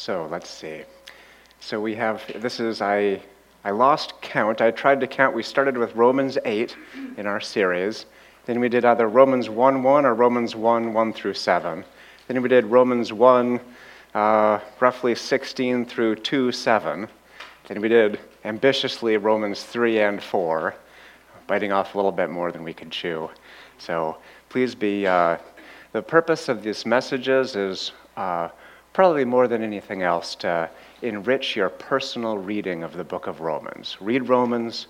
So let's see. So we have, this is, I lost count. I tried to count. We started with Romans 8 in our series. Then we did either Romans 1:1 or Romans 1:1 through 7. Then we did Romans 1, roughly 16 through 2:7. Then we did ambitiously Romans 3 and 4, biting off a little bit more than we could chew. So please be, the purpose of these messages is probably more than anything else to enrich your personal reading of the book of Romans. Read Romans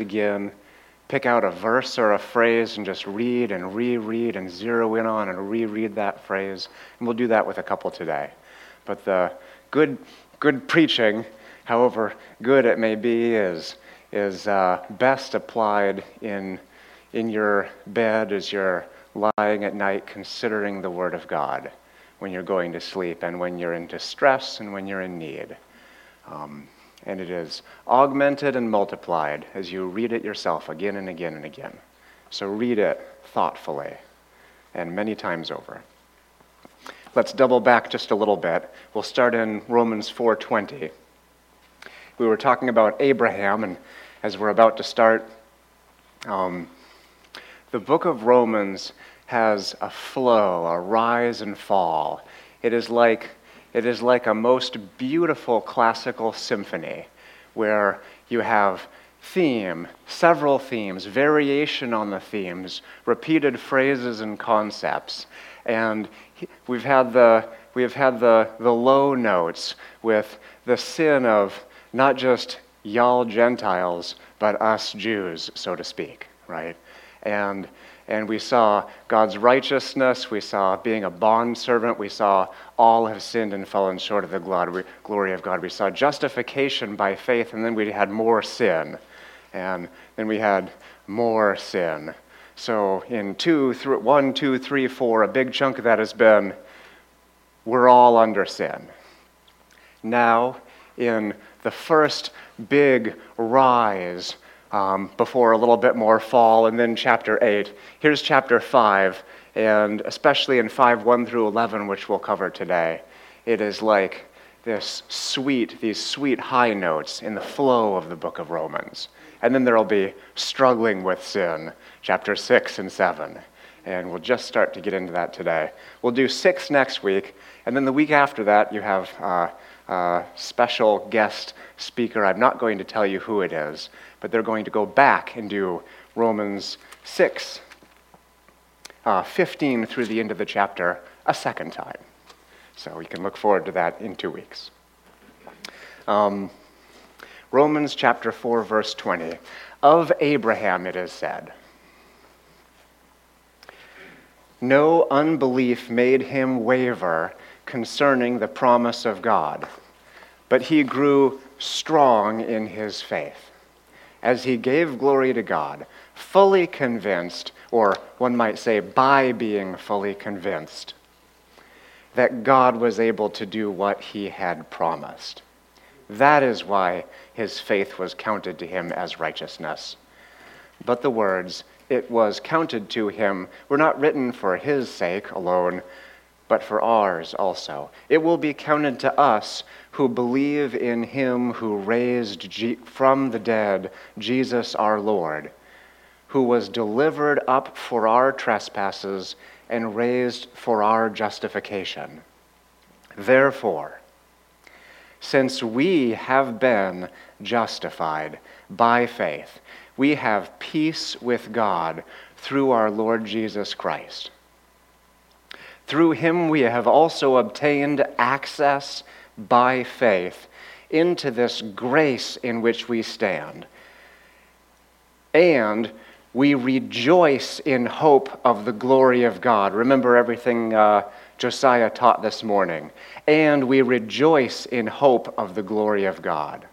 again, pick out a verse or a phrase and just read and reread and zero in on and reread that phrase. And we'll do that with a couple today. But the good preaching, however good it may be, is best applied in your bed as you're lying at night considering the Word of God, when you're going to sleep and when you're in distress and when you're in need. And it is augmented and multiplied as you read it yourself again and again and again. So read it thoughtfully and many times over. Let's double back just a little bit. We'll start in Romans 4:20. We were talking about Abraham, and as we're about to start, the book of Romans has a flow, a rise and fall. It is like a most beautiful classical symphony where you have theme, several themes, variation on the themes, repeated phrases and concepts. And we've had the low notes with the sin of not just y'all Gentiles, but us Jews, so to speak, right? And we saw God's righteousness, we saw being a bondservant, we saw all have sinned and fallen short of the glory of God. We saw justification by faith, and then we had more sin. And then we had more sin. So in 1, 2, 3, 4, a big chunk of that has been, we're all under sin. Now, in the first big rise, before a little bit more fall, and then chapter 8. Here's chapter 5, and especially in 5:1 through 11, which we'll cover today, it is like these sweet high notes in the flow of the book of Romans. And then there'll be struggling with sin, chapter 6 and 7. And we'll just start to get into that today. We'll do 6 next week, and then the week after that, you have special guest speaker. I'm not going to tell you who it is, but they're going to go back and do Romans 6, 15 through the end of the chapter a second time. So you can look forward to that in 2 weeks. Romans chapter 4, verse 20. Of Abraham it is said, "No unbelief made him waver concerning the promise of God, but he grew strong in his faith, as he gave glory to God, fully convinced," or one might say by being fully convinced, "that God was able to do what he had promised. That is why his faith was counted to him as righteousness." But the words, "it was counted to him," were not written for his sake alone, but for ours also. "It will be counted to us who believe in him who raised from the dead Jesus our Lord, who was delivered up for our trespasses and raised for our justification. Therefore, since we have been justified by faith, we have peace with God through our Lord Jesus Christ. Through him we have also obtained access by faith into this grace in which we stand, and we rejoice in hope of the glory of God." Remember everything Josiah taught this morning. And we rejoice in hope of the glory of God.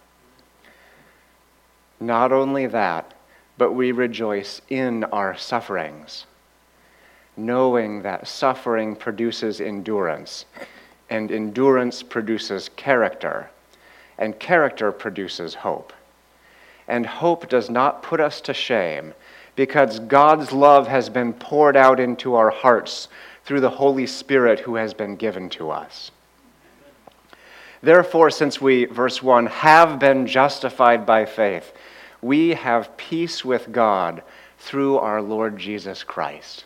"Not only that, but we rejoice in our sufferings, knowing that suffering produces endurance, and endurance produces character, and character produces hope. And hope does not put us to shame, because God's love has been poured out into our hearts through the Holy Spirit who has been given to us. Therefore, since we, verse 1, have been justified by faith, we have peace with God through our Lord Jesus Christ.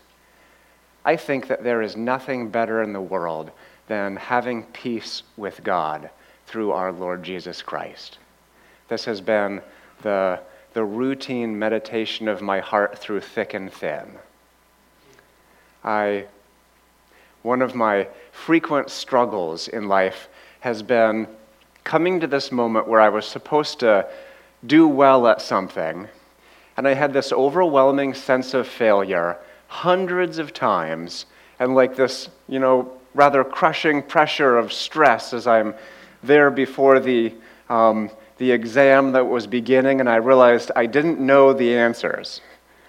I think that there is nothing better in the world than having peace with God through our Lord Jesus Christ. This has been the routine meditation of my heart through thick and thin. One of my frequent struggles in life has been coming to this moment where I was supposed to do well at something, and I had this overwhelming sense of failure hundreds of times, and like this, rather crushing pressure of stress as I'm there before the exam that was beginning, and I realized I didn't know the answers,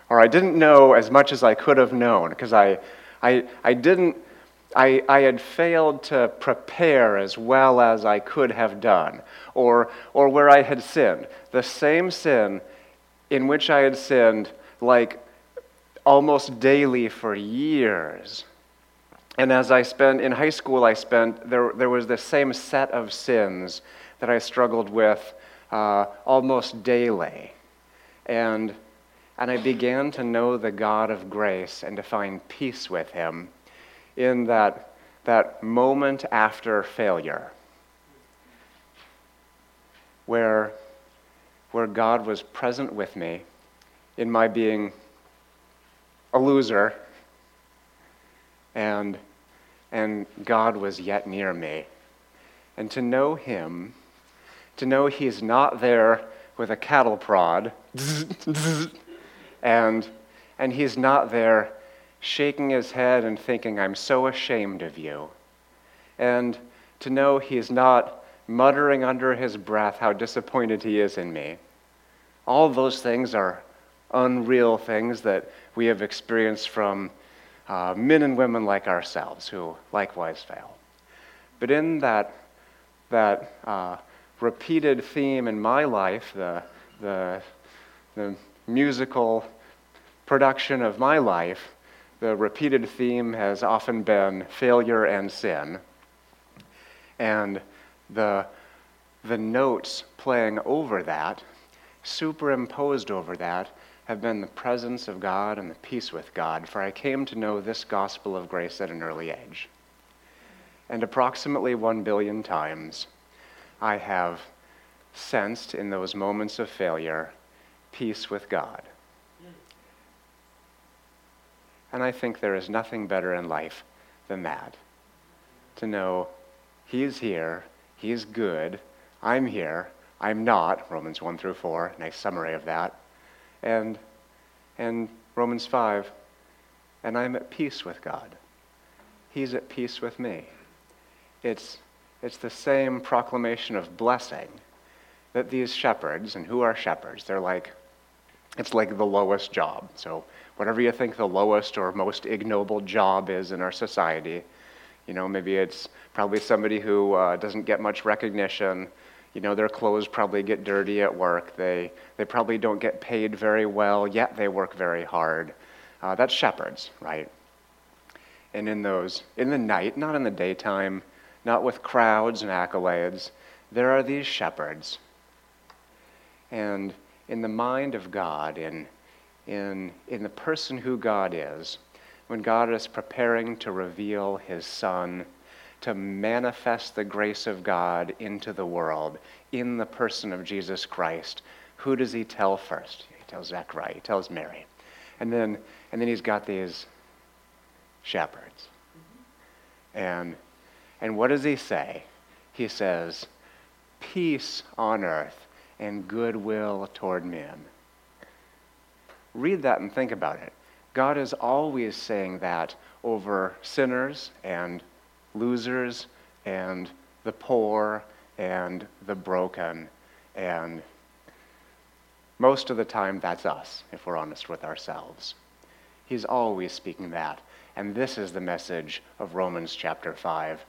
or I didn't know as much as I could have known, because I had failed to prepare as well as I could have done, or where I had sinned. The same sin in which I had sinned, like almost daily for years. And as I spent in high school, there was the same set of sins that I struggled with almost daily, and I began to know the God of grace and to find peace with Him in that moment after failure, where God was present with me in my being a loser, and God was yet near me, and to know Him, to know He's not there with a cattle prod, and He's not there shaking His head and thinking, I'm so ashamed of you. And to know He's not muttering under His breath how disappointed He is in me. All those things are unreal things that we have experienced from men and women like ourselves who likewise fail. But in that repeated theme in my life, the musical production of my life, the repeated theme has often been failure and sin. And the notes playing over that, superimposed over that, have been the presence of God and the peace with God, for I came to know this gospel of grace at an early age. And approximately 1 billion times, I have sensed in those moments of failure peace with God. And I think there is nothing better in life than that. To know He's here, He's good, I'm here, I'm not, Romans 1 through 4, nice summary of that, and Romans 5, and I'm at peace with God. He's at peace with me. It's the same proclamation of blessing that these shepherds, and who are shepherds? They're like, it's like the lowest job. So whatever you think the lowest or most ignoble job is in our society, maybe it's probably somebody who doesn't get much recognition. Their clothes probably get dirty at work. They probably don't get paid very well, yet they work very hard. That's shepherds, right? And in the night, not in the daytime, not with crowds and accolades, there are these shepherds. And in the mind of God, in the person who God is, when God is preparing to reveal His Son, to manifest the grace of God into the world, in the person of Jesus Christ, who does He tell first? He tells Zechariah, He tells Mary. And then He's got these shepherds. And what does He say? He says, peace on earth and goodwill toward men. Read that and think about it. God is always saying that over sinners and losers and the poor and the broken, and most of the time that's us, if we're honest with ourselves. He's always speaking that, and this is the message of Romans chapter 5.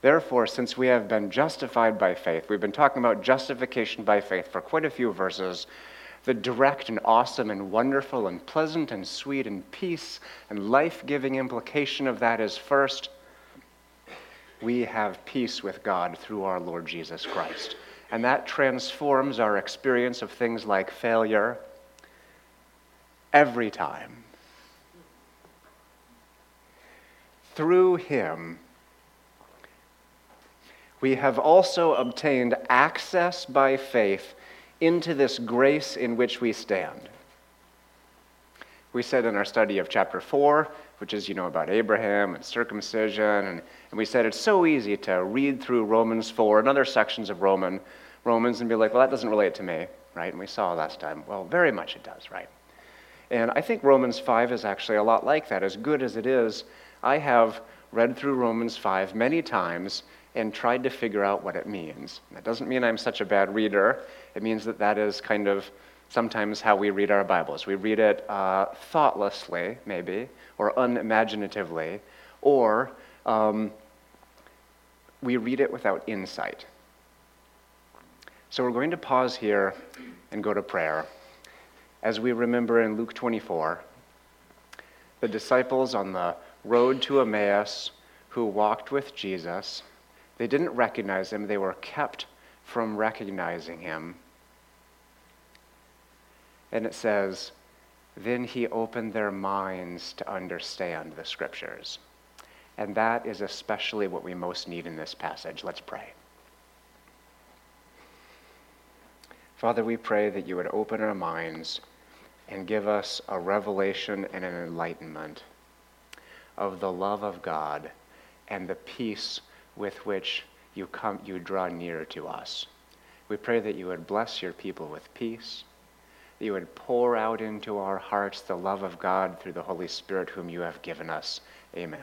Therefore, since we have been justified by faith, we've been talking about justification by faith for quite a few verses, the direct and awesome and wonderful and pleasant and sweet and peace and life-giving implication of that is, first, we have peace with God through our Lord Jesus Christ. And that transforms our experience of things like failure every time. Through him, we have also obtained access by faith into this grace in which we stand. We said in our study of chapter 4, which is, about Abraham and circumcision, and we said it's so easy to read through Romans 4 and other sections of Romans and be like, well, that doesn't relate to me, right? And we saw last time, well, very much it does, right? And I think Romans 5 is actually a lot like that. As good as it is, I have read through Romans 5 many times and tried to figure out what it means. That doesn't mean I'm such a bad reader. It means that is kind of sometimes how we read our Bibles. We read it thoughtlessly, maybe, or unimaginatively, or we read it without insight. So we're going to pause here and go to prayer. As we remember in Luke 24, the disciples on the road to Emmaus who walked with Jesus, they didn't recognize him. They were kept from recognizing him. And it says, then he opened their minds to understand the scriptures. And that is especially what we most need in this passage. Let's pray. Father, we pray that you would open our minds and give us a revelation and an enlightenment of the love of God and the peace with which you draw near to us. We pray that you would bless your people with peace, that you would pour out into our hearts the love of God through the Holy Spirit whom you have given us. Amen.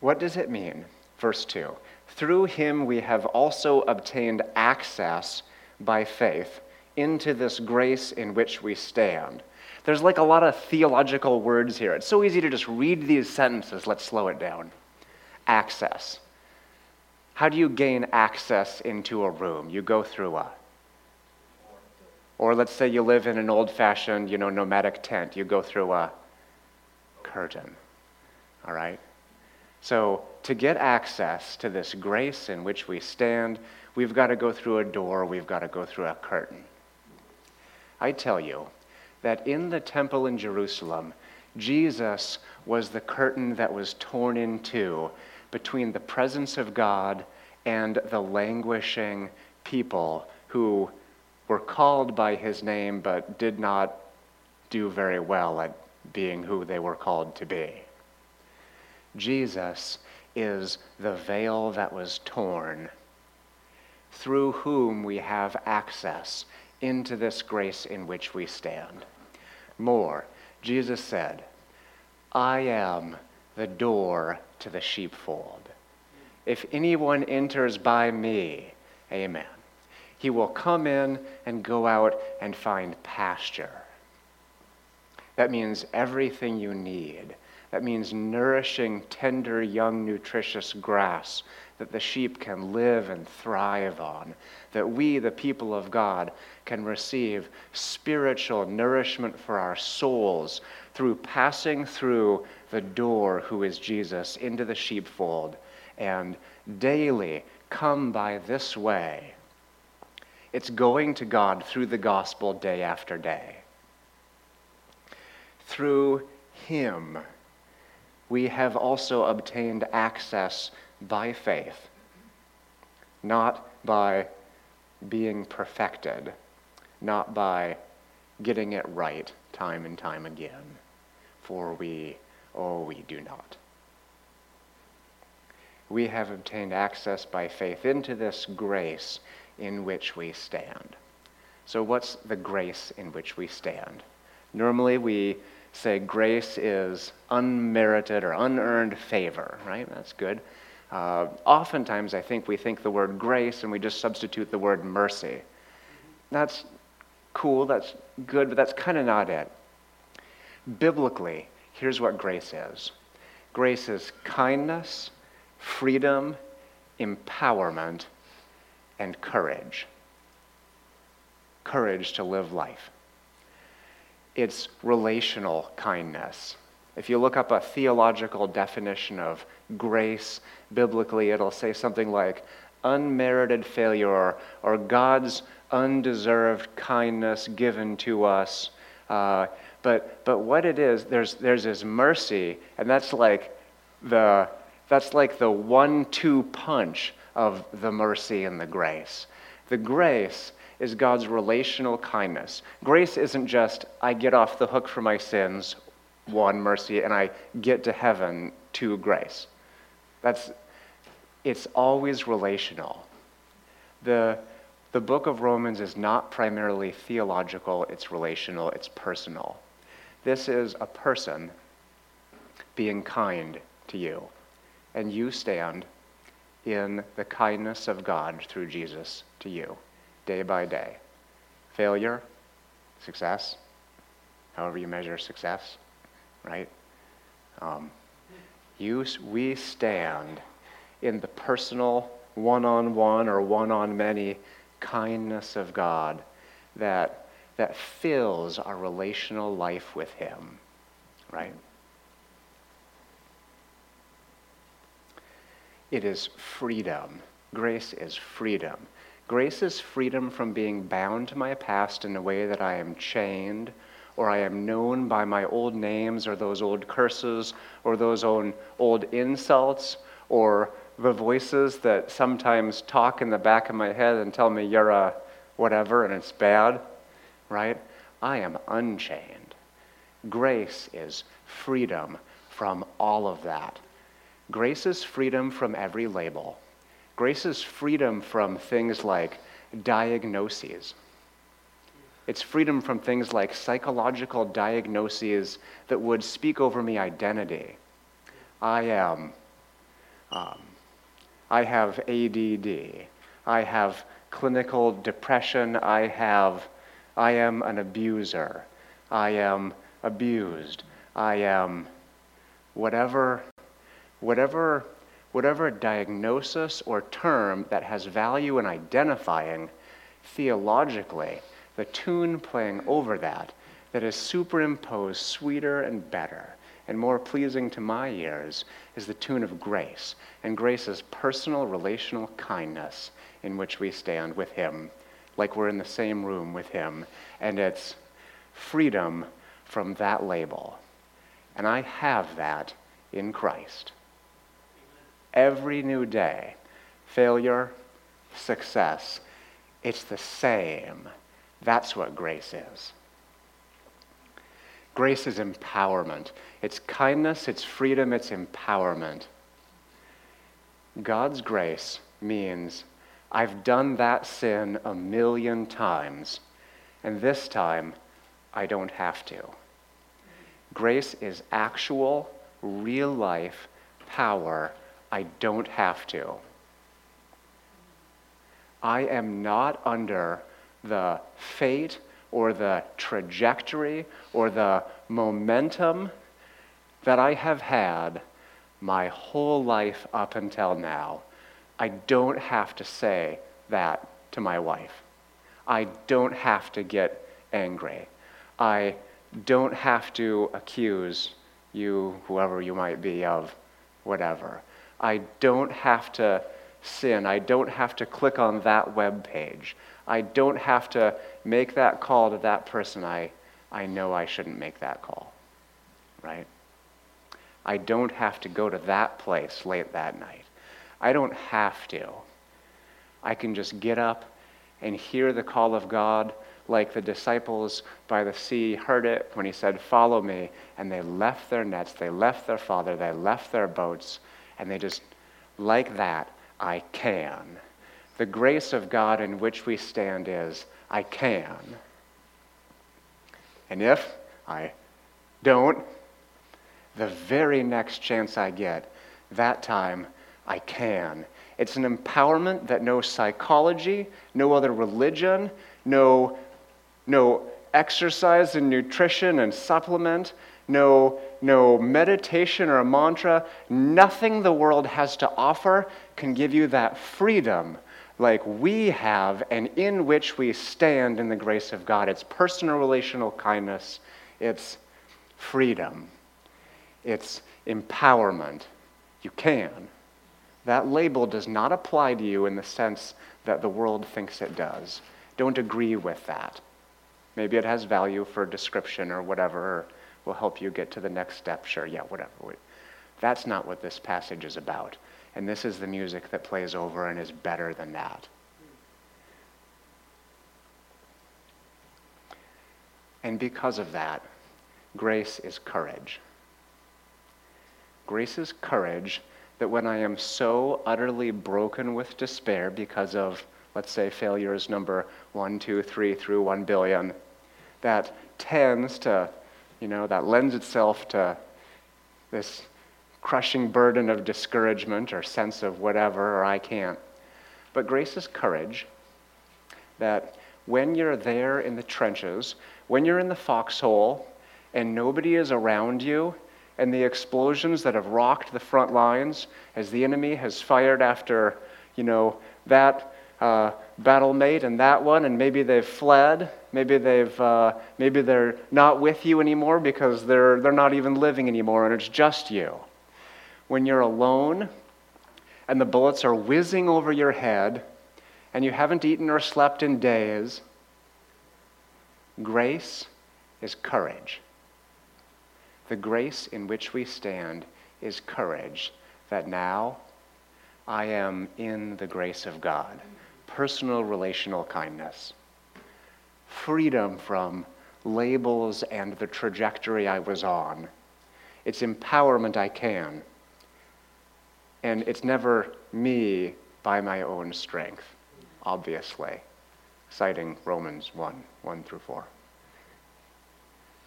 What does it mean? Verse 2, through him we have also obtained access by faith into this grace in which we stand. There's like a lot of theological words here. It's so easy to just read these sentences. Let's slow it down. Access. How do you gain access into a room? You go through a... Or let's say you live in an old-fashioned, nomadic tent. You go through a curtain. All right? So to get access to this grace in which we stand, we've got to go through a door. We've got to go through a curtain. I tell you, that in the temple in Jerusalem, Jesus was the curtain that was torn in two between the presence of God and the languishing people who were called by his name but did not do very well at being who they were called to be. Jesus is the veil that was torn, through whom we have access into this grace in which we stand. More, Jesus said, I am the door to the sheepfold. If anyone enters by me, amen, he will come in and go out and find pasture. That means everything you need. That means nourishing, tender, young, nutritious grass that the sheep can live and thrive on, that we, the people of God, can receive spiritual nourishment for our souls through passing through the door who is Jesus into the sheepfold and daily come by this way. It's going to God through the gospel day after day. Through him, we have also obtained access by faith, not by being perfected, not by getting it right time and time again, for we do not. We have obtained access by faith into this grace in which we stand. So what's the grace in which we stand? Normally we say grace is unmerited or unearned favor, right? That's good. Oftentimes, I think we think the word grace and we just substitute the word mercy. That's cool, that's good, but that's kind of not it. Biblically, here's what grace is. Grace is kindness, freedom, empowerment, and courage. Courage to live life. It's relational kindness. If you look up a theological definition of grace, biblically, it'll say something like unmerited failure or God's undeserved kindness given to us. But what it is, there's His mercy, and that's like the 1-2 punch of the mercy and the grace. The grace is God's relational kindness. Grace isn't just, I get off the hook for my sins, 1, mercy, and I get to heaven, 2, grace. It's always relational. The book of Romans is not primarily theological, it's relational, it's personal. This is a person being kind to you, and you stand in the kindness of God through Jesus to you, day by day. Failure, success, however you measure success, right? We stand in the personal, one-on-one or one-on-many kindness of God that fills our relational life with Him, right? It is freedom. Grace is freedom. Grace is freedom from being bound to my past in a way that I am chained, or I am known by my old names or those old curses or those old insults or the voices that sometimes talk in the back of my head and tell me you're a whatever and it's bad, right? I am unchained. Grace is freedom from all of that. Grace is freedom from every label. Grace is freedom from things like diagnoses. It's freedom from things like psychological diagnoses that would speak over me identity. I am... I have ADD, I have clinical depression, I am an abuser, I am abused, I am whatever diagnosis or term that has value in identifying theologically, the tune playing over that is superimposed sweeter and better and more pleasing to my ears is the tune of grace. And grace is personal, relational kindness in which we stand with Him, like we're in the same room with Him. And it's freedom from that label. And I have that in Christ. Every new day, failure, success, it's the same. That's what grace is. Grace is empowerment. It's kindness, it's freedom, it's empowerment. God's grace means I've done that sin 1,000,000 times, and this time I don't have to. Grace is actual, real life power. I don't have to. I am not under the fate or the trajectory or the momentum that I have had my whole life up until now. I don't have to say that to my wife. I don't have to get angry. I don't have to accuse you, whoever you might be, of whatever. I don't have to sin. I don't have to click on that web page. I don't have to make that call to that person. I know I shouldn't make that call, right? I don't have to go to that place late that night. I don't have to. I can just get up and hear the call of God like the disciples by the sea heard it when He said, "Follow me," and they left their nets, they left their father, they left their boats, and they just, like that, I can. The grace of God in which we stand is, I can. And if I don't, the very next chance I get, that time I can. It's an empowerment that no psychology, no other religion, no exercise and nutrition and supplement, no meditation or a mantra, nothing the world has to offer can give you that freedom like we have and in which we stand in the grace of God. It's personal relational kindness. It's freedom. it's empowerment. You can. That label does not apply to you in the sense that the world thinks it does. Don't agree with that. Maybe it has value for description or whatever, or will help you get to the next step. Sure, yeah, whatever. That's not what this passage is about. And this is the music that plays over and is better than that. And because of that, grace is courage. Grace is courage that when I am so utterly broken with despair because of, let's say, failures number 1, 2, 3 through 1 billion, that tends to, that lends itself to this crushing burden of discouragement or sense of whatever, or I can't. But grace is courage that when you're there in the trenches, when you're in the foxhole and nobody is around you, and the explosions that have rocked the front lines as the enemy has fired after, that battle mate and that one, and maybe they've fled, maybe they're not with you anymore because they're not even living anymore, and it's just you. When you're alone and the bullets are whizzing over your head and you haven't eaten or slept in days, grace is courage. The grace in which we stand is courage, that now I am in the grace of God. Personal relational kindness. Freedom from labels and the trajectory I was on. It's empowerment I can. And it's never me by my own strength, obviously. Citing Romans 1:1-4.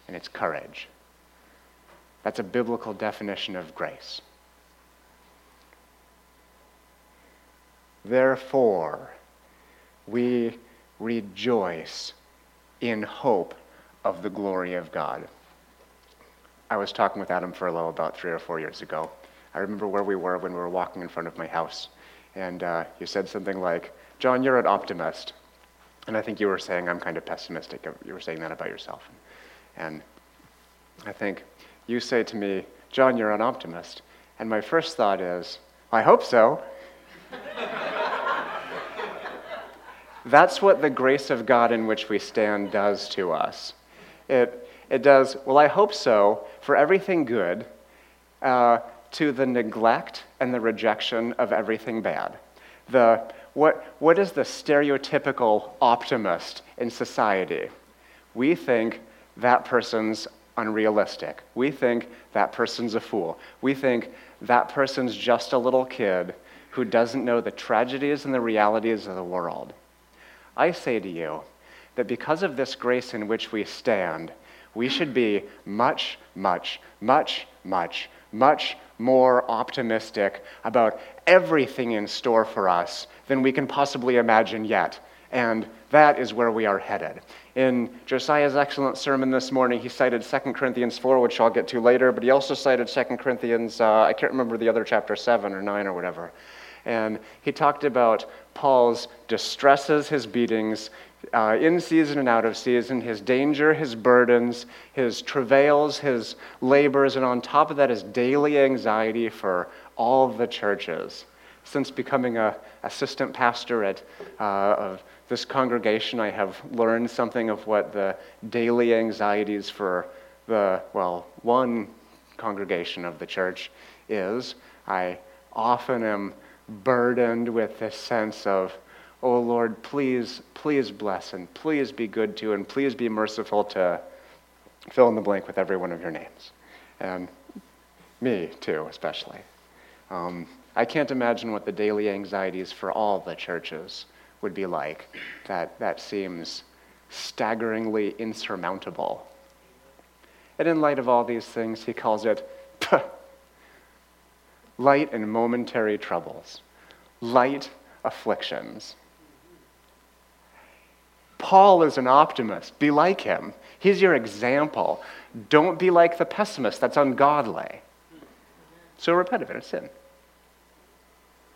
And it's courage. That's a biblical definition of grace. Therefore, we rejoice in hope of the glory of God. I was talking with Adam Furlow about 3 or 4 years ago. I remember where we were when we were walking in front of my house. And you said something like, John, you're an optimist. And I think you were saying, I'm kind of pessimistic. You were saying that about yourself. And I think you say to me, John, you're an optimist. And my first thought is, I hope so. That's what the grace of God in which we stand does to us. It does, well, I hope so, for everything good, to the neglect and the rejection of everything bad. What is the stereotypical optimist in society? We think that person's unrealistic. We think that person's a fool. We think that person's just a little kid who doesn't know the tragedies and the realities of the world. I say to you that because of this grace in which we stand, we should be much, much, much, much, much more optimistic about everything in store for us than we can possibly imagine yet. And that is where we are headed. In Josiah's excellent sermon this morning, he cited 2 Corinthians 4, which I'll get to later, but he also cited 2 Corinthians, I can't remember the other chapter, 7 or 9 or whatever. And he talked about Paul's distresses, his beatings, in season and out of season, his danger, his burdens, his travails, his labors, and on top of that, his daily anxiety for all the churches. Since becoming an assistant pastor at of this congregation, I have learned something of what the daily anxieties for the, one congregation of the church is. I often am burdened with this sense of, oh Lord, please bless and please be good to and please be merciful to fill in the blank with every one of your names. And me too, especially. I can't imagine what the daily anxieties for all the churches would be like. That seems staggeringly insurmountable. And in light of all these things, he calls it light and momentary troubles, light afflictions. Paul is an optimist. Be like him. He's your example. Don't be like the pessimist. That's ungodly. So repent of it. It's sin.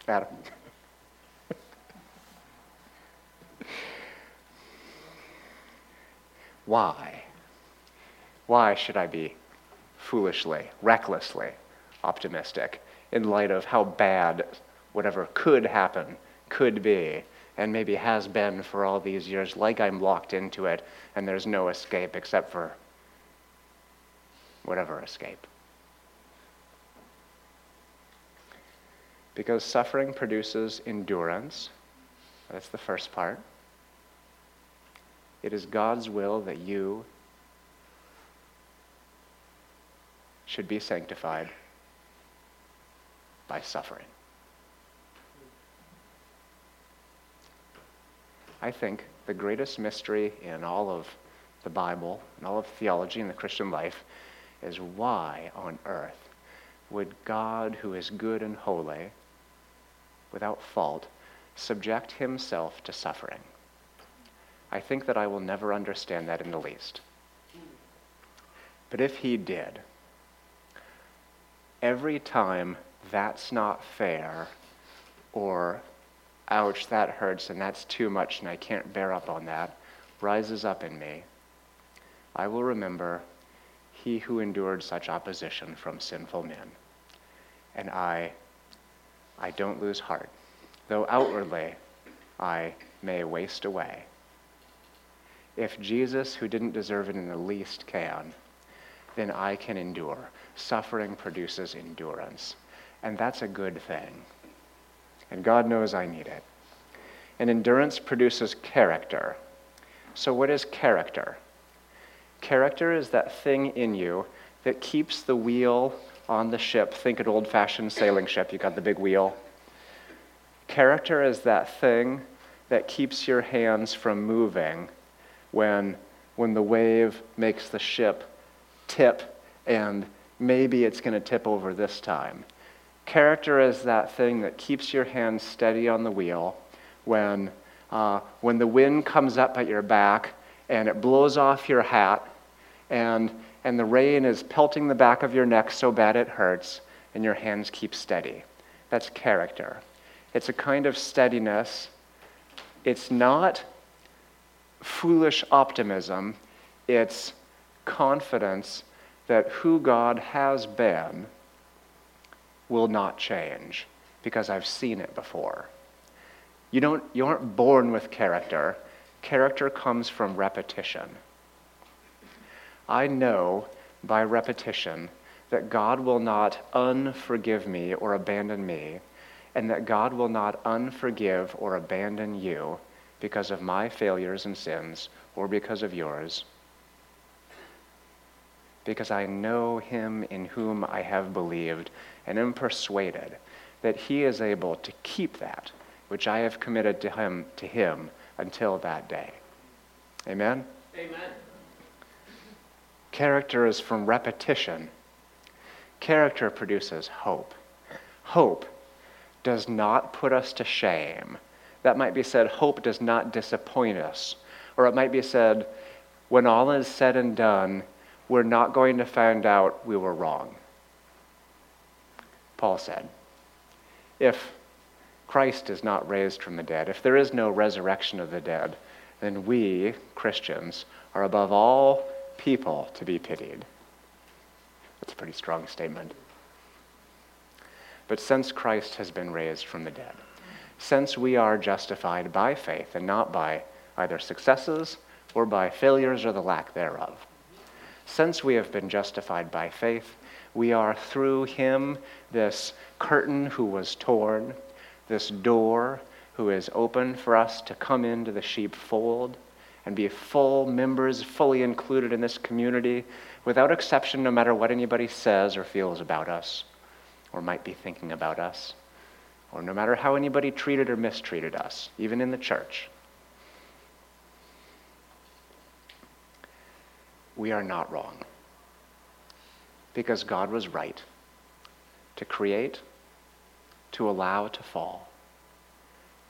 Adam. Why? Why should I be foolishly, recklessly optimistic in light of how bad whatever could happen, could be, and maybe has been for all these years, like I'm locked into it and there's no escape except for whatever escape. Because suffering produces endurance. That's the first part. It is God's will that you should be sanctified by suffering. I think the greatest mystery in all of the Bible, and all of theology and the Christian life, is why on earth would God, who is good and holy, without fault, subject himself to suffering? I think that I will never understand that in the least. But if he did, every time that's not fair, or ouch, that hurts, and that's too much, and I can't bear up on that, rises up in me, I will remember he who endured such opposition from sinful men. And I don't lose heart, though outwardly I may waste away. If Jesus, who didn't deserve it in the least, can, then I can endure. Suffering produces endurance, and that's a good thing. And God knows I need it. And endurance produces character. So what is character? Character is that thing in you that keeps the wheel on the ship. Think an old-fashioned sailing ship. You got the big wheel. Character is that thing that keeps your hands from moving when the wave makes the ship tip, and maybe it's going to tip over this time. Character is that thing that keeps your hands steady on the wheel when the wind comes up at your back and it blows off your hat and the rain is pelting the back of your neck so bad it hurts, and your hands keep steady. That's character. It's a kind of steadiness. It's not foolish optimism. It's confidence that who God has been will not change, because I've seen it before. You aren't born with character. Character comes from repetition. I know by repetition that God will not unforgive me or abandon me, and that God will not unforgive or abandon you because of my failures and sins or because of yours, because I know him in whom I have believed and am persuaded that he is able to keep that which I have committed to him until that day. Amen? Amen. Character is from repetition. Character produces hope. Hope does not put us to shame. That might be said, hope does not disappoint us. Or it might be said, when all is said and done, we're not going to find out we were wrong. Paul said, if Christ is not raised from the dead, if there is no resurrection of the dead, then we, Christians, are above all people to be pitied. That's a pretty strong statement. But since Christ has been raised from the dead, since we are justified by faith and not by either successes or by failures or the lack thereof, since we have been justified by faith, we are through him, this curtain who was torn, this door who is open for us to come into the sheepfold and be full members, fully included in this community, without exception, no matter what anybody says or feels about us, or might be thinking about us, or no matter how anybody treated or mistreated us, even in the church. We are not wrong, because God was right to create, to allow to fall,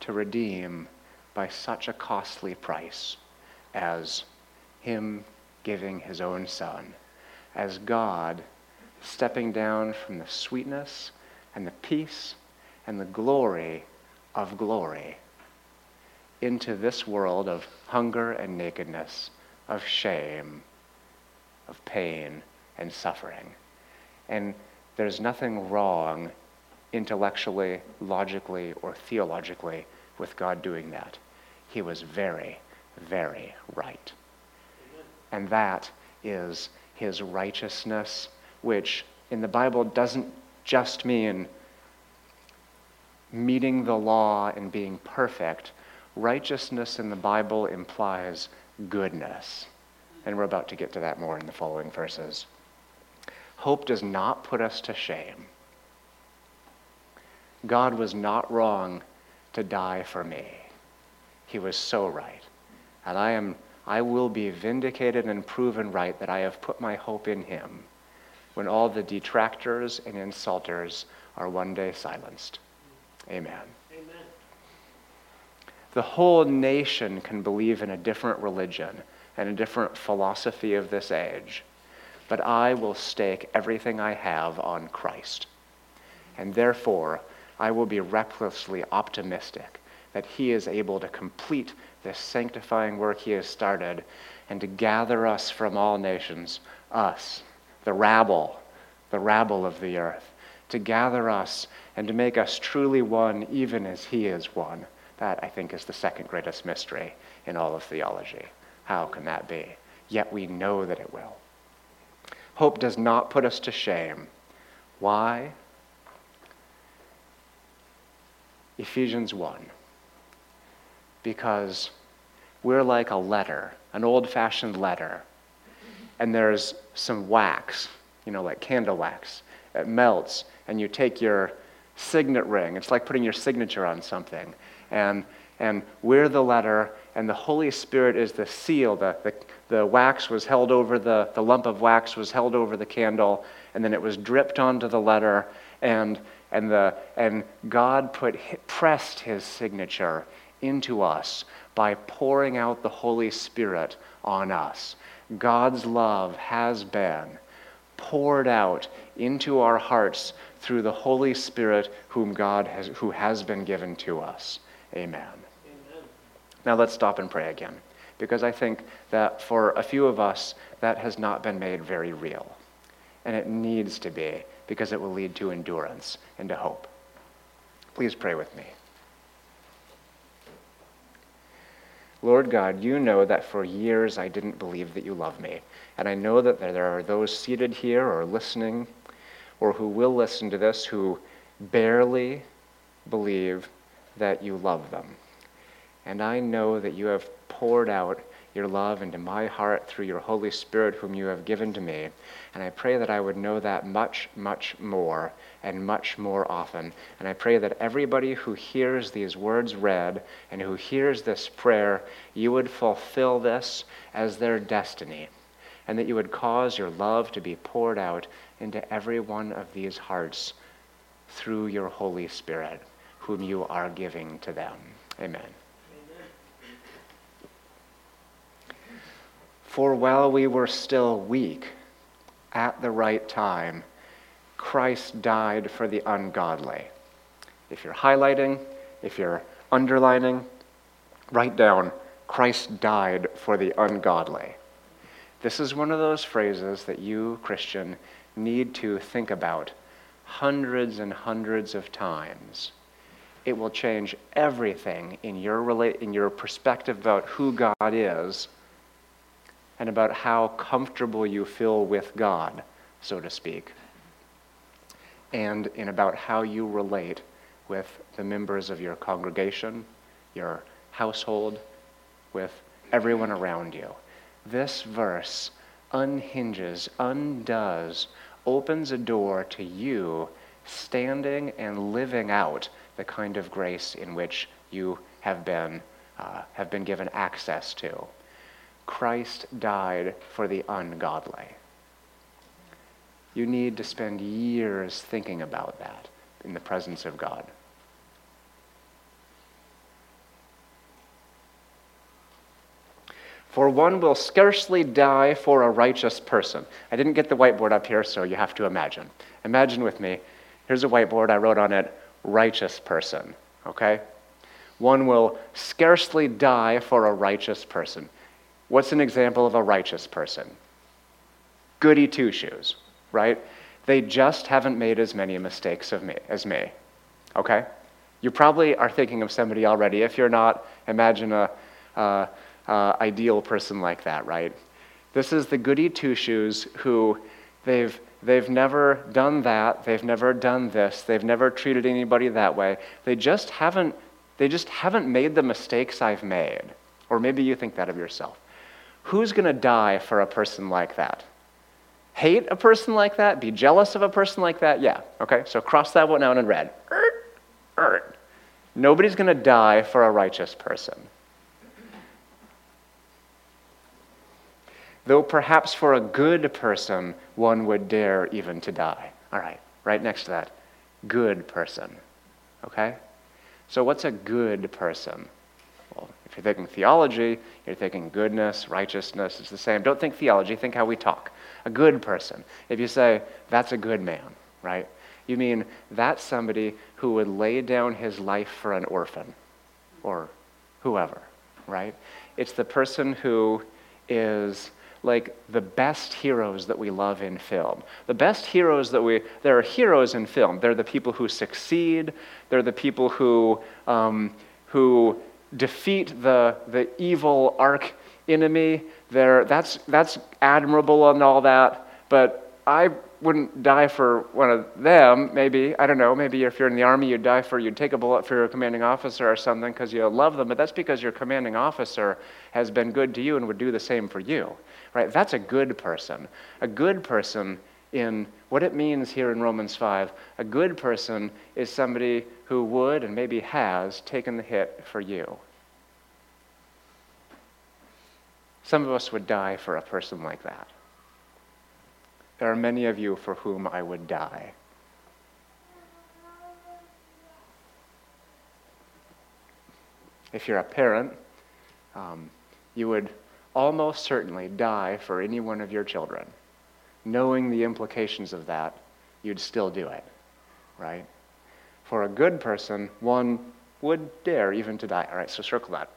to redeem by such a costly price as him giving his own son, as God stepping down from the sweetness and the peace and the glory of glory into this world of hunger and nakedness, of shame, of pain and suffering, And there's nothing wrong intellectually, logically, or theologically with God doing that. He was very, very right. Amen. And that is his righteousness, which in the Bible doesn't just mean meeting the law and being perfect. Righteousness in the Bible implies goodness. And we're about to get to that more in the following verses. Hope does not put us to shame. God was not wrong to die for me. He was so right. And I will be vindicated and proven right that I have put my hope in him when all the detractors and insulters are one day silenced. Amen. Amen. The whole nation can believe in a different religion and a different philosophy of this age, but I will stake everything I have on Christ. And therefore, I will be recklessly optimistic that he is able to complete this sanctifying work he has started and to gather us from all nations, us, the rabble of the earth, to gather us and to make us truly one even as he is one. That, I think, is the second greatest mystery in all of theology. How can that be? Yet we know that it will. Hope does not put us to shame. Why? Ephesians 1. Because we're like a letter, an old-fashioned letter, and there's some wax, like candle wax. It melts, and you take your signet ring. It's like putting your signature on something. And we're the letter, and the Holy Spirit is the seal. The wax was held over the lump of wax was held over the candle, and then it was dripped onto the letter, and God pressed his signature into us by pouring out the Holy Spirit on us. God's love has been poured out into our hearts through the Holy Spirit who has been given to us. Amen. Amen. Now let's stop and pray again, because I think that for a few of us, that has not been made very real. And it needs to be, because it will lead to endurance and to hope. Please pray with me. Lord God, you know that for years I didn't believe that you love me. And I know that there are those seated here or listening or who will listen to this who barely believe that you love them. And I know that you have poured out your love into my heart through your Holy Spirit whom you have given to me. And I pray that I would know that much, much more and much more often. And I pray that everybody who hears these words read and who hears this prayer, you would fulfill this as their destiny, and that you would cause your love to be poured out into every one of these hearts through your Holy Spirit, whom you are giving to them. Amen. Amen. For while we were still weak, at the right time, Christ died for the ungodly. If you're highlighting, if you're underlining, write down, Christ died for the ungodly. This is one of those phrases that you, Christian, need to think about hundreds and hundreds of times. It will change everything in your perspective about who God is and about how comfortable you feel with God, so to speak, and in about how you relate with the members of your congregation, your household, with everyone around you. This verse unhinges, undoes, opens a door to you standing and living out the kind of grace in which you have been given access to. Christ died for the ungodly. You need to spend years thinking about that in the presence of God. For one will scarcely die for a righteous person. I didn't get the whiteboard up here, so you have to imagine. Imagine with me. Here's a whiteboard. I wrote on it, righteous person, okay? One will scarcely die for a righteous person. What's an example of a righteous person? Goody two-shoes, right? They just haven't made as many mistakes as me, okay? You probably are thinking of somebody already. If you're not, imagine an ideal person like that, right? This is the goody two-shoes who they've never done that, they've never done this, they've never treated anybody that way. They just haven't made the mistakes I've made. Or maybe you think that of yourself. Who's going to die for a person like that? Hate a person like that? Be jealous of a person like that? Yeah, okay, so cross that one out in red. Nobody's going to die for a righteous person. Though perhaps for a good person, one would dare even to die. All right, right next to that, good person, okay? So what's a good person? Well, if you're thinking theology, you're thinking goodness, righteousness, it's the same. Don't think theology, think how we talk. A good person. If you say, that's a good man, right? You mean that's somebody who would lay down his life for an orphan or whoever, right? It's the person who is like the best heroes that we love in film. There are heroes in film. They're the people who succeed. They're the people who defeat the evil arch enemy. That's admirable and all that, but I wouldn't die for one of them, maybe. I don't know, maybe if you're in the army, you'd take a bullet for your commanding officer or something because you love them, but that's because your commanding officer has been good to you and would do the same for you. Right? That's a good person. A good person, in what it means here in Romans 5, a good person is somebody who would and maybe has taken the hit for you. Some of us would die for a person like that. There are many of you for whom I would die. If you're a parent, you would almost certainly die for any one of your children. Knowing the implications of that, you'd still do it, right? For a good person, one would dare even to die. All right, so circle that.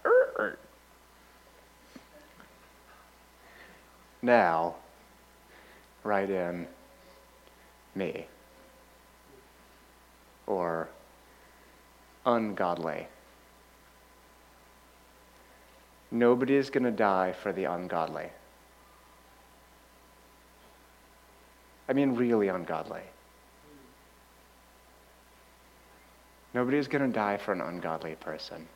Now, write in me, or ungodly. Nobody is going to die for the ungodly. I mean really ungodly. Nobody is going to die for an ungodly person.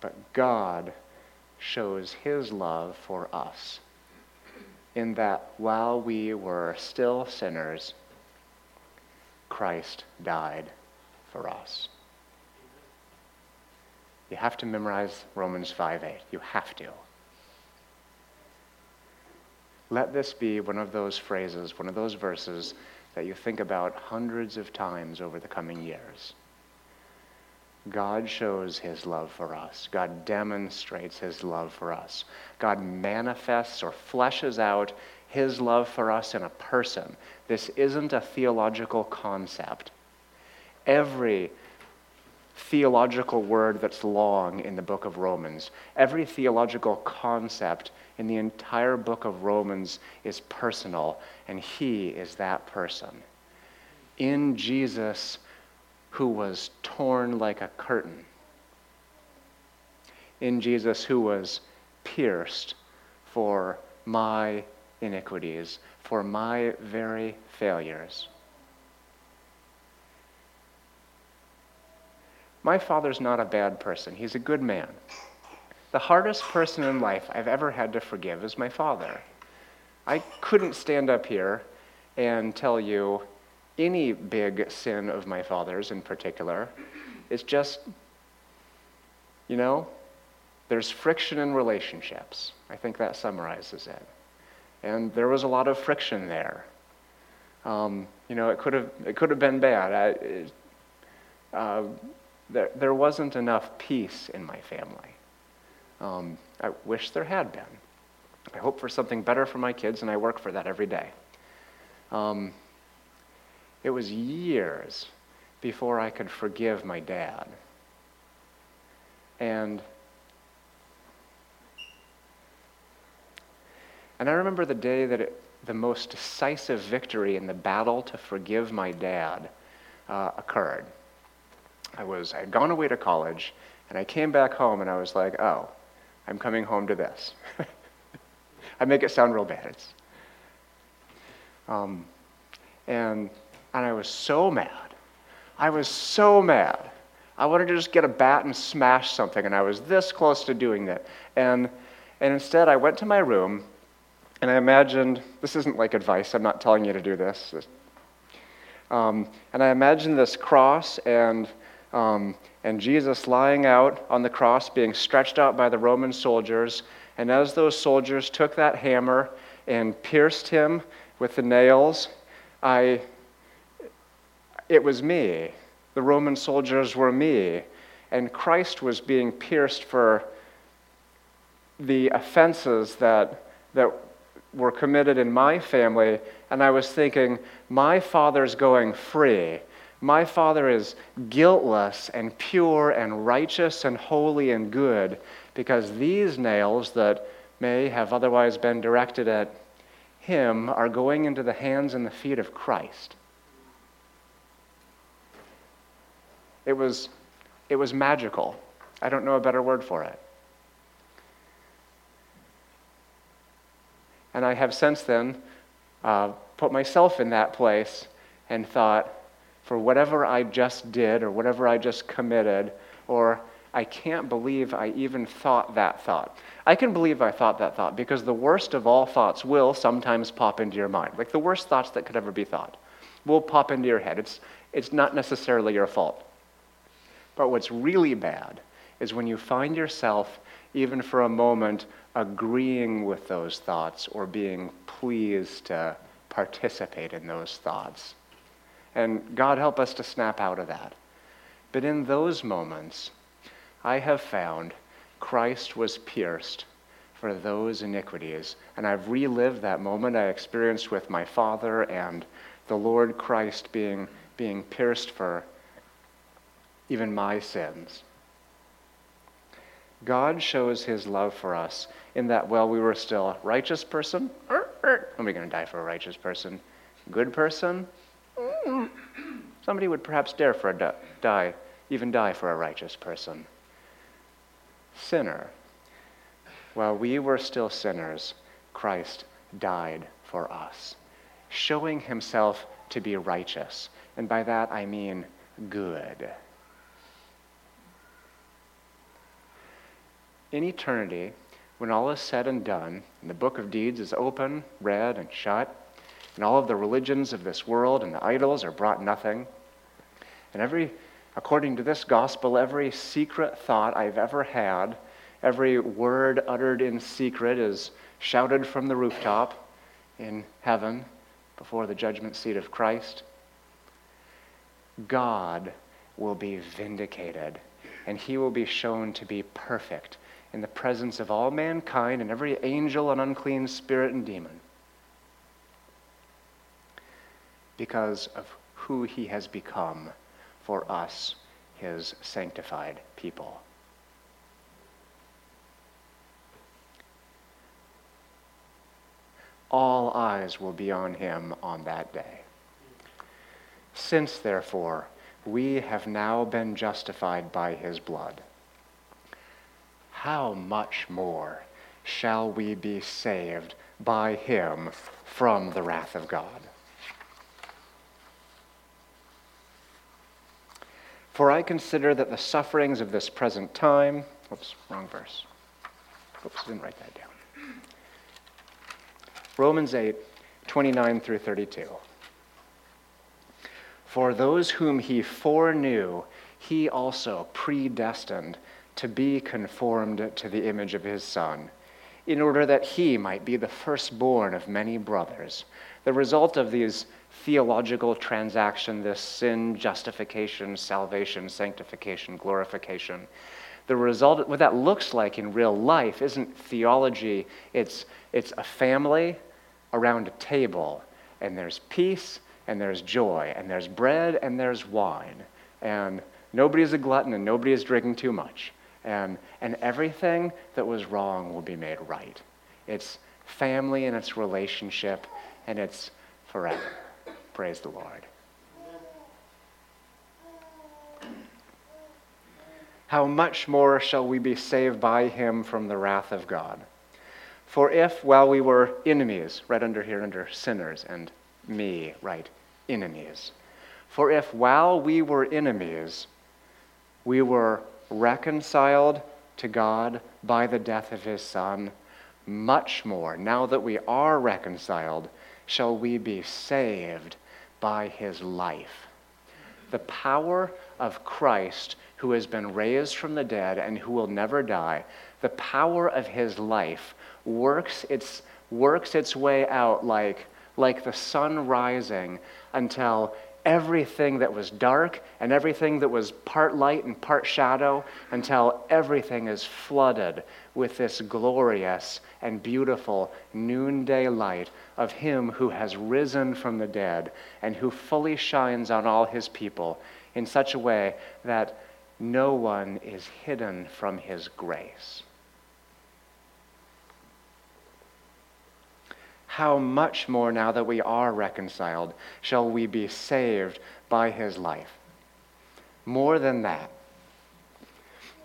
But God shows his love for us in that while we were still sinners, Christ died for us. You have to memorize Romans 5:8. You have to. Let this be one of those phrases, one of those verses that you think about hundreds of times over the coming years. God shows his love for us. God demonstrates his love for us. God manifests or fleshes out his love for us in a person. This isn't a theological concept. Every theological word that's long in the book of Romans, every theological concept in the entire book of Romans is personal, and he is that person. In Jesus, who was torn like a curtain. In Jesus, who was pierced for my iniquities, for my very failures. My father's not a bad person. He's a good man. The hardest person in life I've ever had to forgive is my father. I couldn't stand up here and tell you any big sin of my father's in particular. It's just, there's friction in relationships. I think that summarizes it. And there was a lot of friction there. It could have been bad. There wasn't enough peace in my family. I wish there had been. I hope for something better for my kids, and I work for that every day. It was years before I could forgive my dad. And I remember the day that the most decisive victory in the battle to forgive my dad occurred. I had gone away to college, and I came back home, and I was like, oh, I'm coming home to this. I make it sound real bad. It's, and I was so mad. I wanted to just get a bat and smash something, and I was this close to doing that. And instead, I went to my room, and I imagined, this isn't like advice, I'm not telling you to do this. And I imagined this cross and Jesus lying out on the cross, being stretched out by the Roman soldiers. And as those soldiers took that hammer and pierced him with the nails, it was me. The Roman soldiers were me. And Christ was being pierced for the offenses that were committed in my family, and I was thinking, my father's going free. My father is guiltless and pure and righteous and holy and good, because these nails that may have otherwise been directed at him are going into the hands and the feet of Christ. It was magical. I don't know a better word for it. And I have since then put myself in that place and thought, for whatever I just did or whatever I just committed, or I can't believe I even thought that thought. I can believe I thought that thought because the worst of all thoughts will sometimes pop into your mind. Like the worst thoughts that could ever be thought will pop into your head. It's not necessarily your fault. But what's really bad is when you find yourself, even for a moment, agreeing with those thoughts or being pleased to participate in those thoughts. And God help us to snap out of that. But in those moments, I have found Christ was pierced for those iniquities. And I've relived that moment I experienced with my father and the Lord Christ being pierced for even my sins. God shows his love for us in that while we were still a righteous person, are we going to die for a righteous person? Good person? Somebody would perhaps dare for a die, even die for a righteous person. Sinner. While we were still sinners, Christ died for us, showing himself to be righteous. And by that I mean good. In eternity, when all is said and done, and the book of deeds is open, read, and shut, and all of the religions of this world and the idols are brought nothing, and according to this gospel, every secret thought I've ever had, every word uttered in secret is shouted from the rooftop in heaven before the judgment seat of Christ, God will be vindicated, and he will be shown to be perfect in the presence of all mankind and every angel and unclean spirit and demon, because of who he has become for us, his sanctified people. All eyes will be on him on that day. Since, therefore, we have now been justified by his blood, how much more shall we be saved by him from the wrath of God? For I consider that the sufferings of this present time... I didn't write that down. Romans 8:29 through 32. For those whom he foreknew, he also predestined to be conformed to the image of his Son, in order that he might be the firstborn of many brothers. The result of these theological transactions, this sin, justification, salvation, sanctification, glorification, the result, what that looks like in real life isn't theology, it's a family around a table, and there's peace, and there's joy, and there's bread, and there's wine, and nobody's a glutton, and nobody is drinking too much. And everything that was wrong will be made right. It's family and it's relationship and it's forever. Praise the Lord. How much more shall we be saved by him from the wrath of God? For if, while we were enemies, right under here, under sinners and me, right, enemies. For if, while we were enemies, we were reconciled to God by the death of his Son, much more, now that we are reconciled, shall we be saved by his life. The power of Christ, who has been raised from the dead and who will never die, the power of his life works its way out like the sun rising until everything that was dark and everything that was part light and part shadow, until everything is flooded with this glorious and beautiful noonday light of him who has risen from the dead and who fully shines on all his people in such a way that no one is hidden from his grace. How much more, now that we are reconciled, shall we be saved by his life? More than that,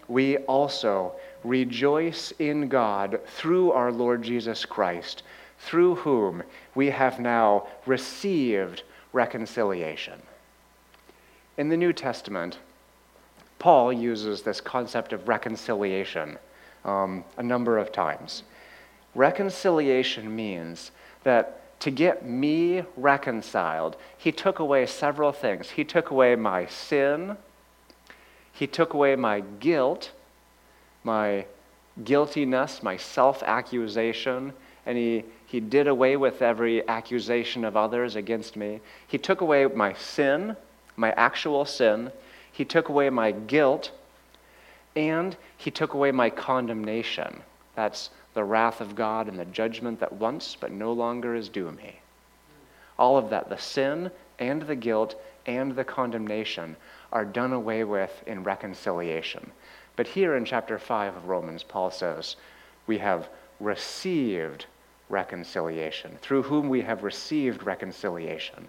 we also rejoice in God through our Lord Jesus Christ, through whom we have now received reconciliation. In the New Testament, Paul uses this concept of reconciliation a number of times. Reconciliation means that to get me reconciled, he took away several things. He took away my sin. He took away my guilt, my guiltiness, my self-accusation, and he did away with every accusation of others against me. He took away my sin, my actual sin. He took away my guilt, and he took away my condemnation. That's the wrath of God and the judgment that once but no longer is due me. All of that, the sin and the guilt and the condemnation, are done away with in reconciliation. But here in chapter 5 of Romans, Paul says, we have received reconciliation, through whom we have received reconciliation.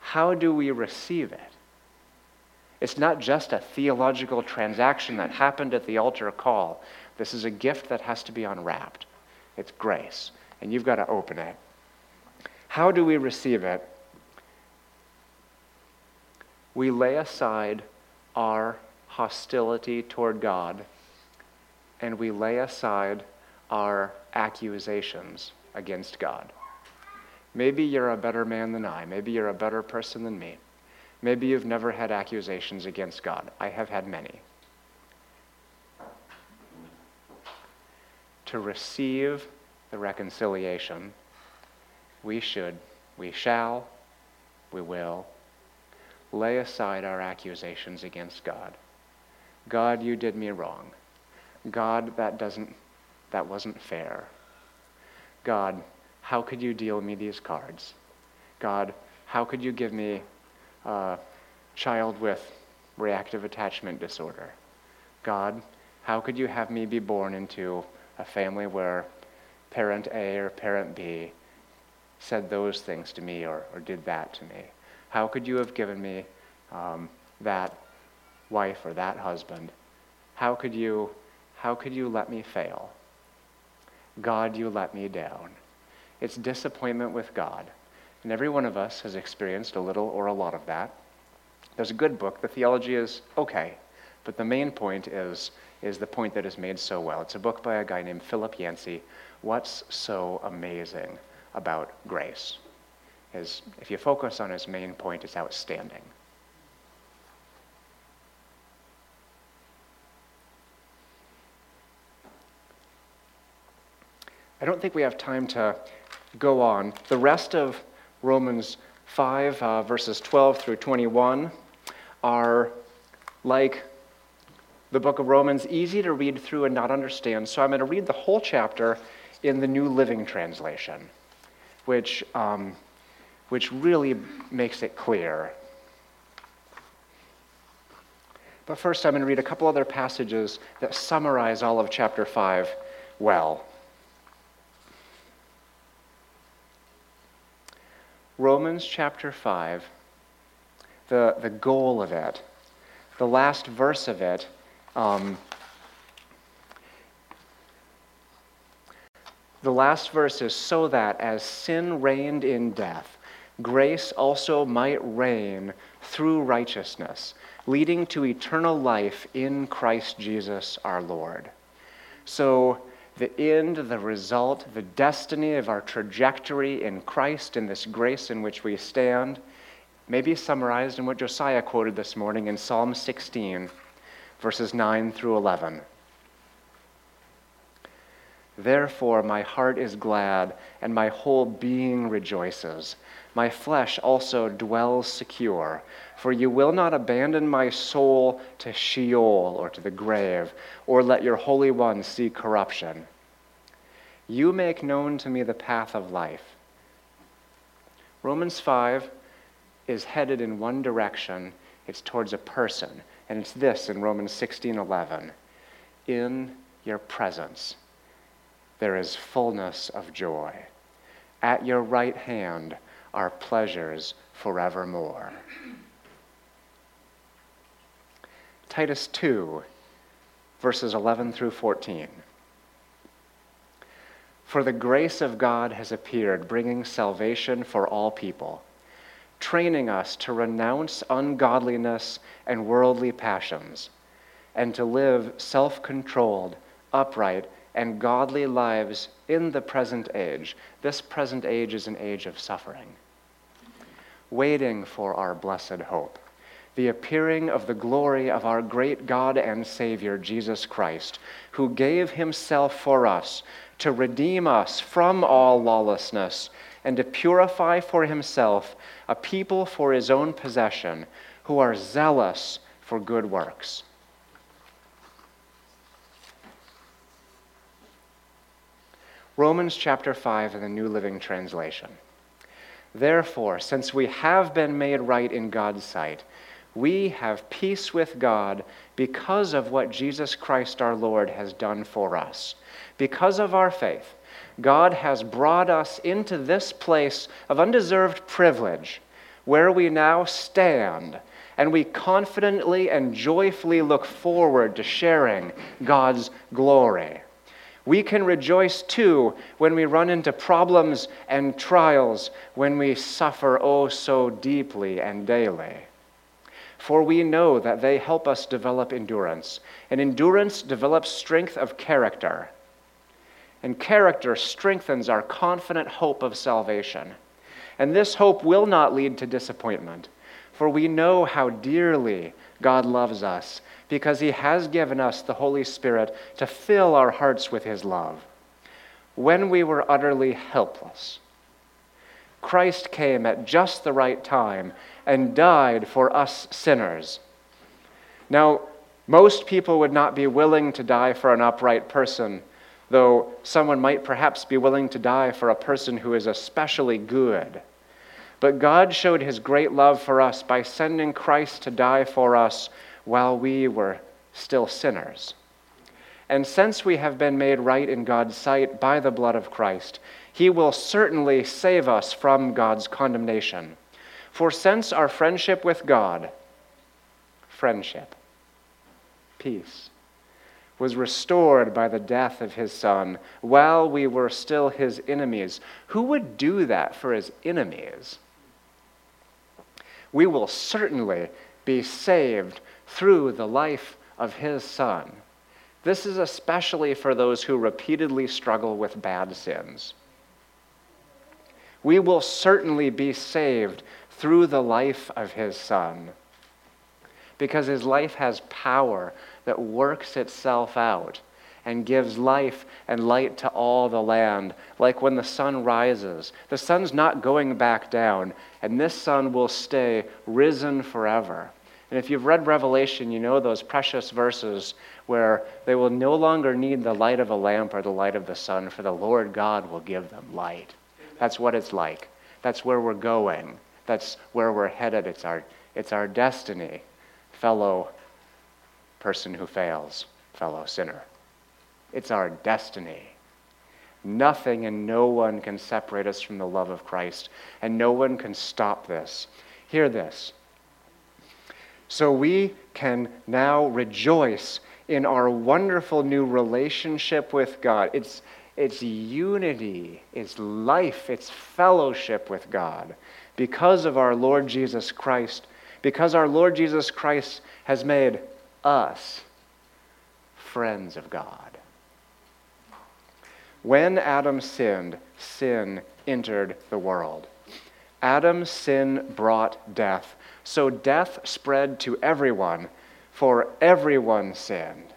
How do we receive it? It's not just a theological transaction that happened at the altar call. This is a gift that has to be unwrapped. It's grace, and you've got to open it. How do we receive it? We lay aside our hostility toward God, and we lay aside our accusations against God. Maybe you're a better man than I. Maybe you're a better person than me. Maybe you've never had accusations against God. I have had many. To receive the reconciliation, we will lay aside our accusations against God. God, you did me wrong. God, that wasn't fair. God, how could you deal me these cards? God, how could you give me a child with reactive attachment disorder? God, how could you have me be born into a family where parent A or parent B said those things to me or did that to me? How could you have given me that wife or that husband? How could you let me fail? God, you let me down. It's disappointment with God. And every one of us has experienced a little or a lot of that. There's a good book. The theology is okay, but the main point is the point that is made so well. It's a book by a guy named Philip Yancey, What's So Amazing About Grace? If you focus on his main point, it's outstanding. I don't think we have time to go on. The rest of Romans 5, verses 12 through 21, are like the book of Romans, easy to read through and not understand. So I'm going to read the whole chapter in the New Living Translation, which really makes it clear. But first I'm going to read a couple other passages that summarize all of chapter 5 well. Romans chapter 5, the goal of it, the last verse of it, the last verse is, so that as sin reigned in death, grace also might reign through righteousness, leading to eternal life in Christ Jesus our Lord. So the end, the result, the destiny of our trajectory in Christ and this grace in which we stand may be summarized in what Josiah quoted this morning in Psalm 16, verses 9 through 11. Therefore, my heart is glad, and my whole being rejoices. My flesh also dwells secure, for you will not abandon my soul to Sheol or to the grave, or let your Holy One see corruption. You make known to me the path of life. Romans 5 is headed in one direction. It's towards a person, and it's this in Romans 16:11. In your presence there is fullness of joy. At your right hand are pleasures forevermore. Titus 2, verses 11 through 14. For the grace of God has appeared, bringing salvation for all people, training us to renounce ungodliness and worldly passions, and to live self-controlled, upright, and godly lives in the present age. This present age is an age of suffering, waiting for our blessed hope, the appearing of the glory of our great God and Savior, Jesus Christ, who gave himself for us to redeem us from all lawlessness and to purify for himself a people for his own possession who are zealous for good works. Romans chapter 5 in the New Living Translation. Therefore, since we have been made right in God's sight, we have peace with God because of what Jesus Christ our Lord has done for us. Because of our faith, God has brought us into this place of undeserved privilege where we now stand, and we confidently and joyfully look forward to sharing God's glory. We can rejoice too when we run into problems and trials, when we suffer oh so deeply and daily. For we know that they help us develop endurance, and endurance develops strength of character, and character strengthens our confident hope of salvation. And this hope will not lead to disappointment, for we know how dearly God loves us, because he has given us the Holy Spirit to fill our hearts with his love. When we were utterly helpless, Christ came at just the right time and died for us sinners. Now, most people would not be willing to die for an upright person, though someone might perhaps be willing to die for a person who is especially good. But God showed his great love for us by sending Christ to die for us while we were still sinners. And since we have been made right in God's sight by the blood of Christ, he will certainly save us from God's condemnation. For since our friendship with God, peace, was restored by the death of his Son while we were still his enemies, who would do that for his enemies? We will certainly be saved through the life of his Son. This is especially for those who repeatedly struggle with bad sins. We will certainly be saved through the life of his Son, because his life has power that works itself out and gives life and light to all the land. Like when the sun rises, the sun's not going back down, and this sun will stay risen forever. And if you've read Revelation, you know those precious verses where they will no longer need the light of a lamp or the light of the sun, for the Lord God will give them light. That's what it's like. That's where we're going. That's where we're headed. It's our destiny, fellow person who fails, fellow sinner. It's our destiny. Nothing and no one can separate us from the love of Christ, and no one can stop this. Hear this. So we can now rejoice in our wonderful new relationship with God. It's unity, it's life, it's fellowship with God because of our Lord Jesus Christ, because our Lord Jesus Christ has made us friends of God. When Adam sinned, sin entered the world. Adam's sin brought death, so death spread to everyone, for everyone sinned.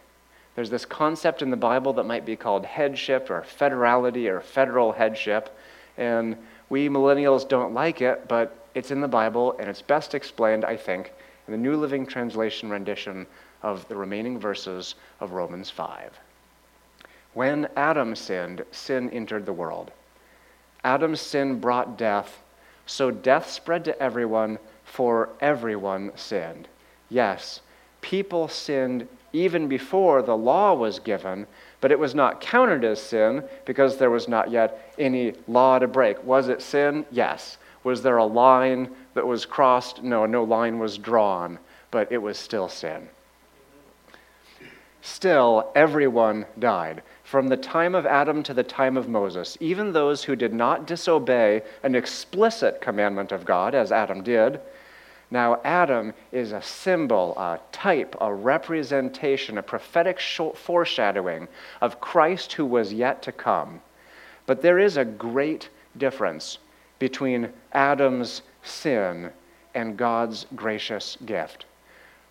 There's this concept in the Bible that might be called headship or federality or federal headship, and we millennials don't like it, but it's in the Bible, and it's best explained, I think, in the New Living Translation rendition of the remaining verses of Romans 5. When Adam sinned, sin entered the world. Adam's sin brought death, so death spread to everyone, for everyone sinned. Yes, people sinned even before the law was given, but it was not counted as sin because there was not yet any law to break. Was it sin? Yes. Was there a line that was crossed? No, no line was drawn, but it was still sin. Still, everyone died. From the time of Adam to the time of Moses, even those who did not disobey an explicit commandment of God, as Adam did. Now, Adam is a symbol, a type, a representation, a prophetic foreshadowing of Christ who was yet to come. But there is a great difference between Adam's sin and God's gracious gift.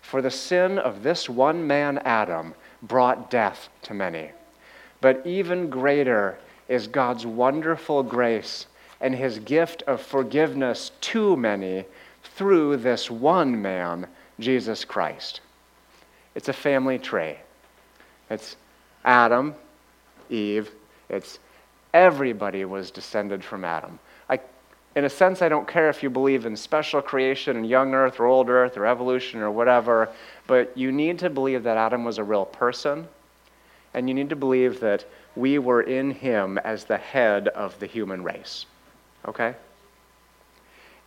For the sin of this one man, Adam, brought death to many. But even greater is God's wonderful grace and his gift of forgiveness to many through this one man, Jesus Christ. It's a family tree. It's Adam, Eve. It's everybody was descended from Adam. In a sense, I don't care if you believe in special creation and young earth or old earth or evolution or whatever, but you need to believe that Adam was a real person, and you need to believe that we were in him as the head of the human race. Okay?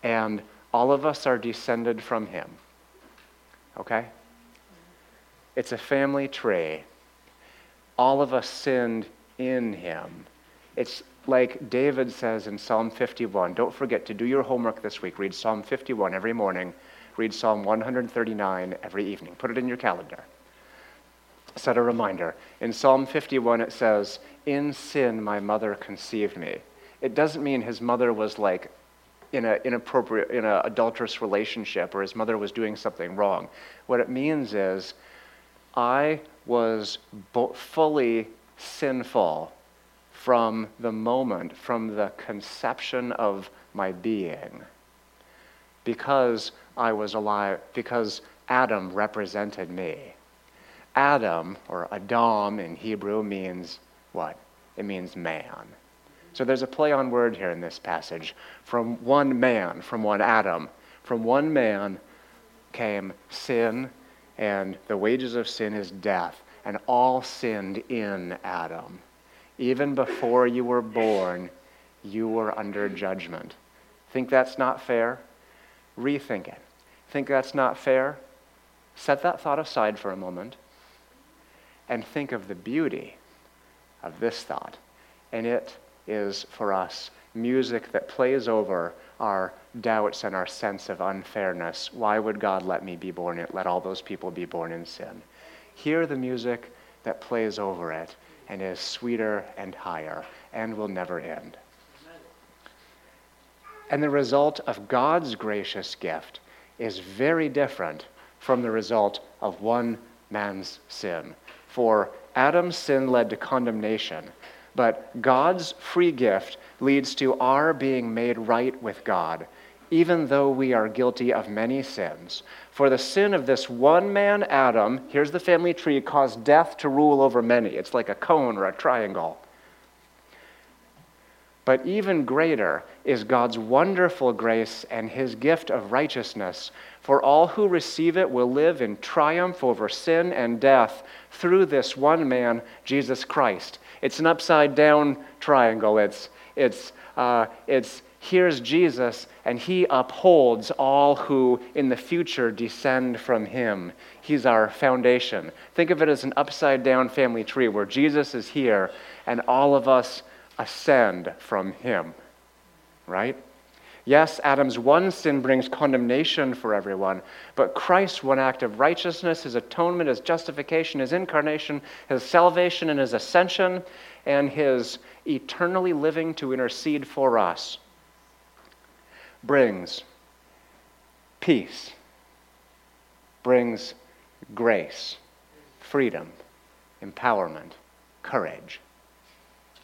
And all of us are descended from him, okay? It's a family tree. All of us sinned in him. It's like David says in Psalm 51. Don't forget to do your homework this week. Read Psalm 51 every morning. Read Psalm 139 every evening. Put it in your calendar. Set a reminder. In Psalm 51 it says, "In sin my mother conceived me." It doesn't mean his mother was like, in an adulterous relationship, or his mother was doing something wrong. What it means is, I was fully sinful from the moment, from the conception of my being, because I was alive, because Adam represented me. Adam, or Adam in Hebrew, means what? It means man. So there's a play on word here in this passage. From one man, from one Adam, from one man came sin, and the wages of sin is death, and all sinned in Adam. Even before you were born, you were under judgment. Think that's not fair? Rethink it. Think that's not fair? Set that thought aside for a moment and think of the beauty of this thought. And it is for us music that plays over our doubts and our sense of unfairness. Why would God let me be born, let all those people be born in sin? Hear the music that plays over it and is sweeter and higher and will never end. And the result of God's gracious gift is very different from the result of one man's sin. For Adam's sin led to condemnation, but God's free gift leads to our being made right with God, even though we are guilty of many sins. For the sin of this one man, Adam, here's the family tree, caused death to rule over many. It's like a cone or a triangle. But even greater is God's wonderful grace and his gift of righteousness, for all who receive it will live in triumph over sin and death through this one man, Jesus Christ. It's an upside-down triangle. It's here's Jesus, and he upholds all who in the future descend from him. He's our foundation. Think of it as an upside-down family tree where Jesus is here, and all of us ascend from him, right? Yes, Adam's one sin brings condemnation for everyone, but Christ's one act of righteousness, his atonement, his justification, his incarnation, his salvation, and his ascension, and his eternally living to intercede for us brings peace, brings grace, freedom, empowerment, courage,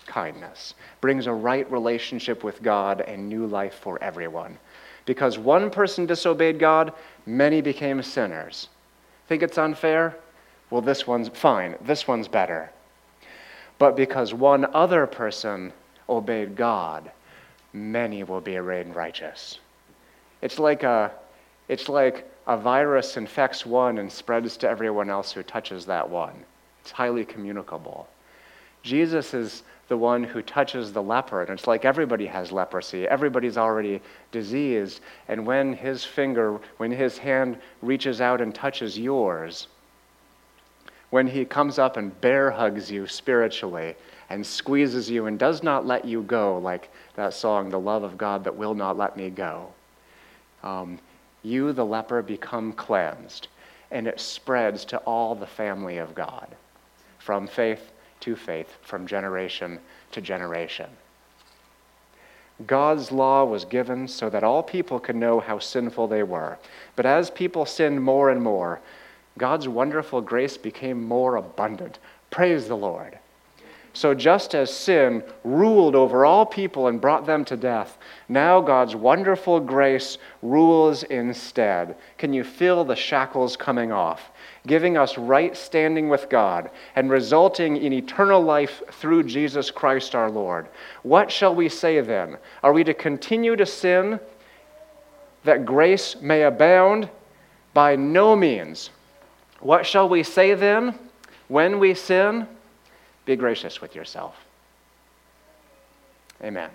kindness, brings a right relationship with God and new life for everyone. Because one person disobeyed God, many became sinners. Think it's unfair? Well, this one's fine. This one's better. But because one other person obeyed God, many will be made righteous. It's like a virus infects one and spreads to everyone else who touches that one. It's highly communicable. Jesus is the one who touches the leper, and it's like everybody has leprosy. Everybody's already diseased, and when his hand reaches out and touches yours, when he comes up and bear hugs you spiritually and squeezes you and does not let you go, like that song, "The Love of God That Will Not Let Me Go," you, the leper, become cleansed, and it spreads to all the family of God, from faith to faith, from generation to generation. God's law was given so that all people could know how sinful they were. But as people sinned more and more, God's wonderful grace became more abundant. Praise the Lord. So just as sin ruled over all people and brought them to death, now God's wonderful grace rules instead. Can you feel the shackles coming off, giving us right standing with God and resulting in eternal life through Jesus Christ our Lord? What shall we say then? Are we to continue to sin that grace may abound? By no means. What shall we say then when we sin? Be gracious with yourself. Amen.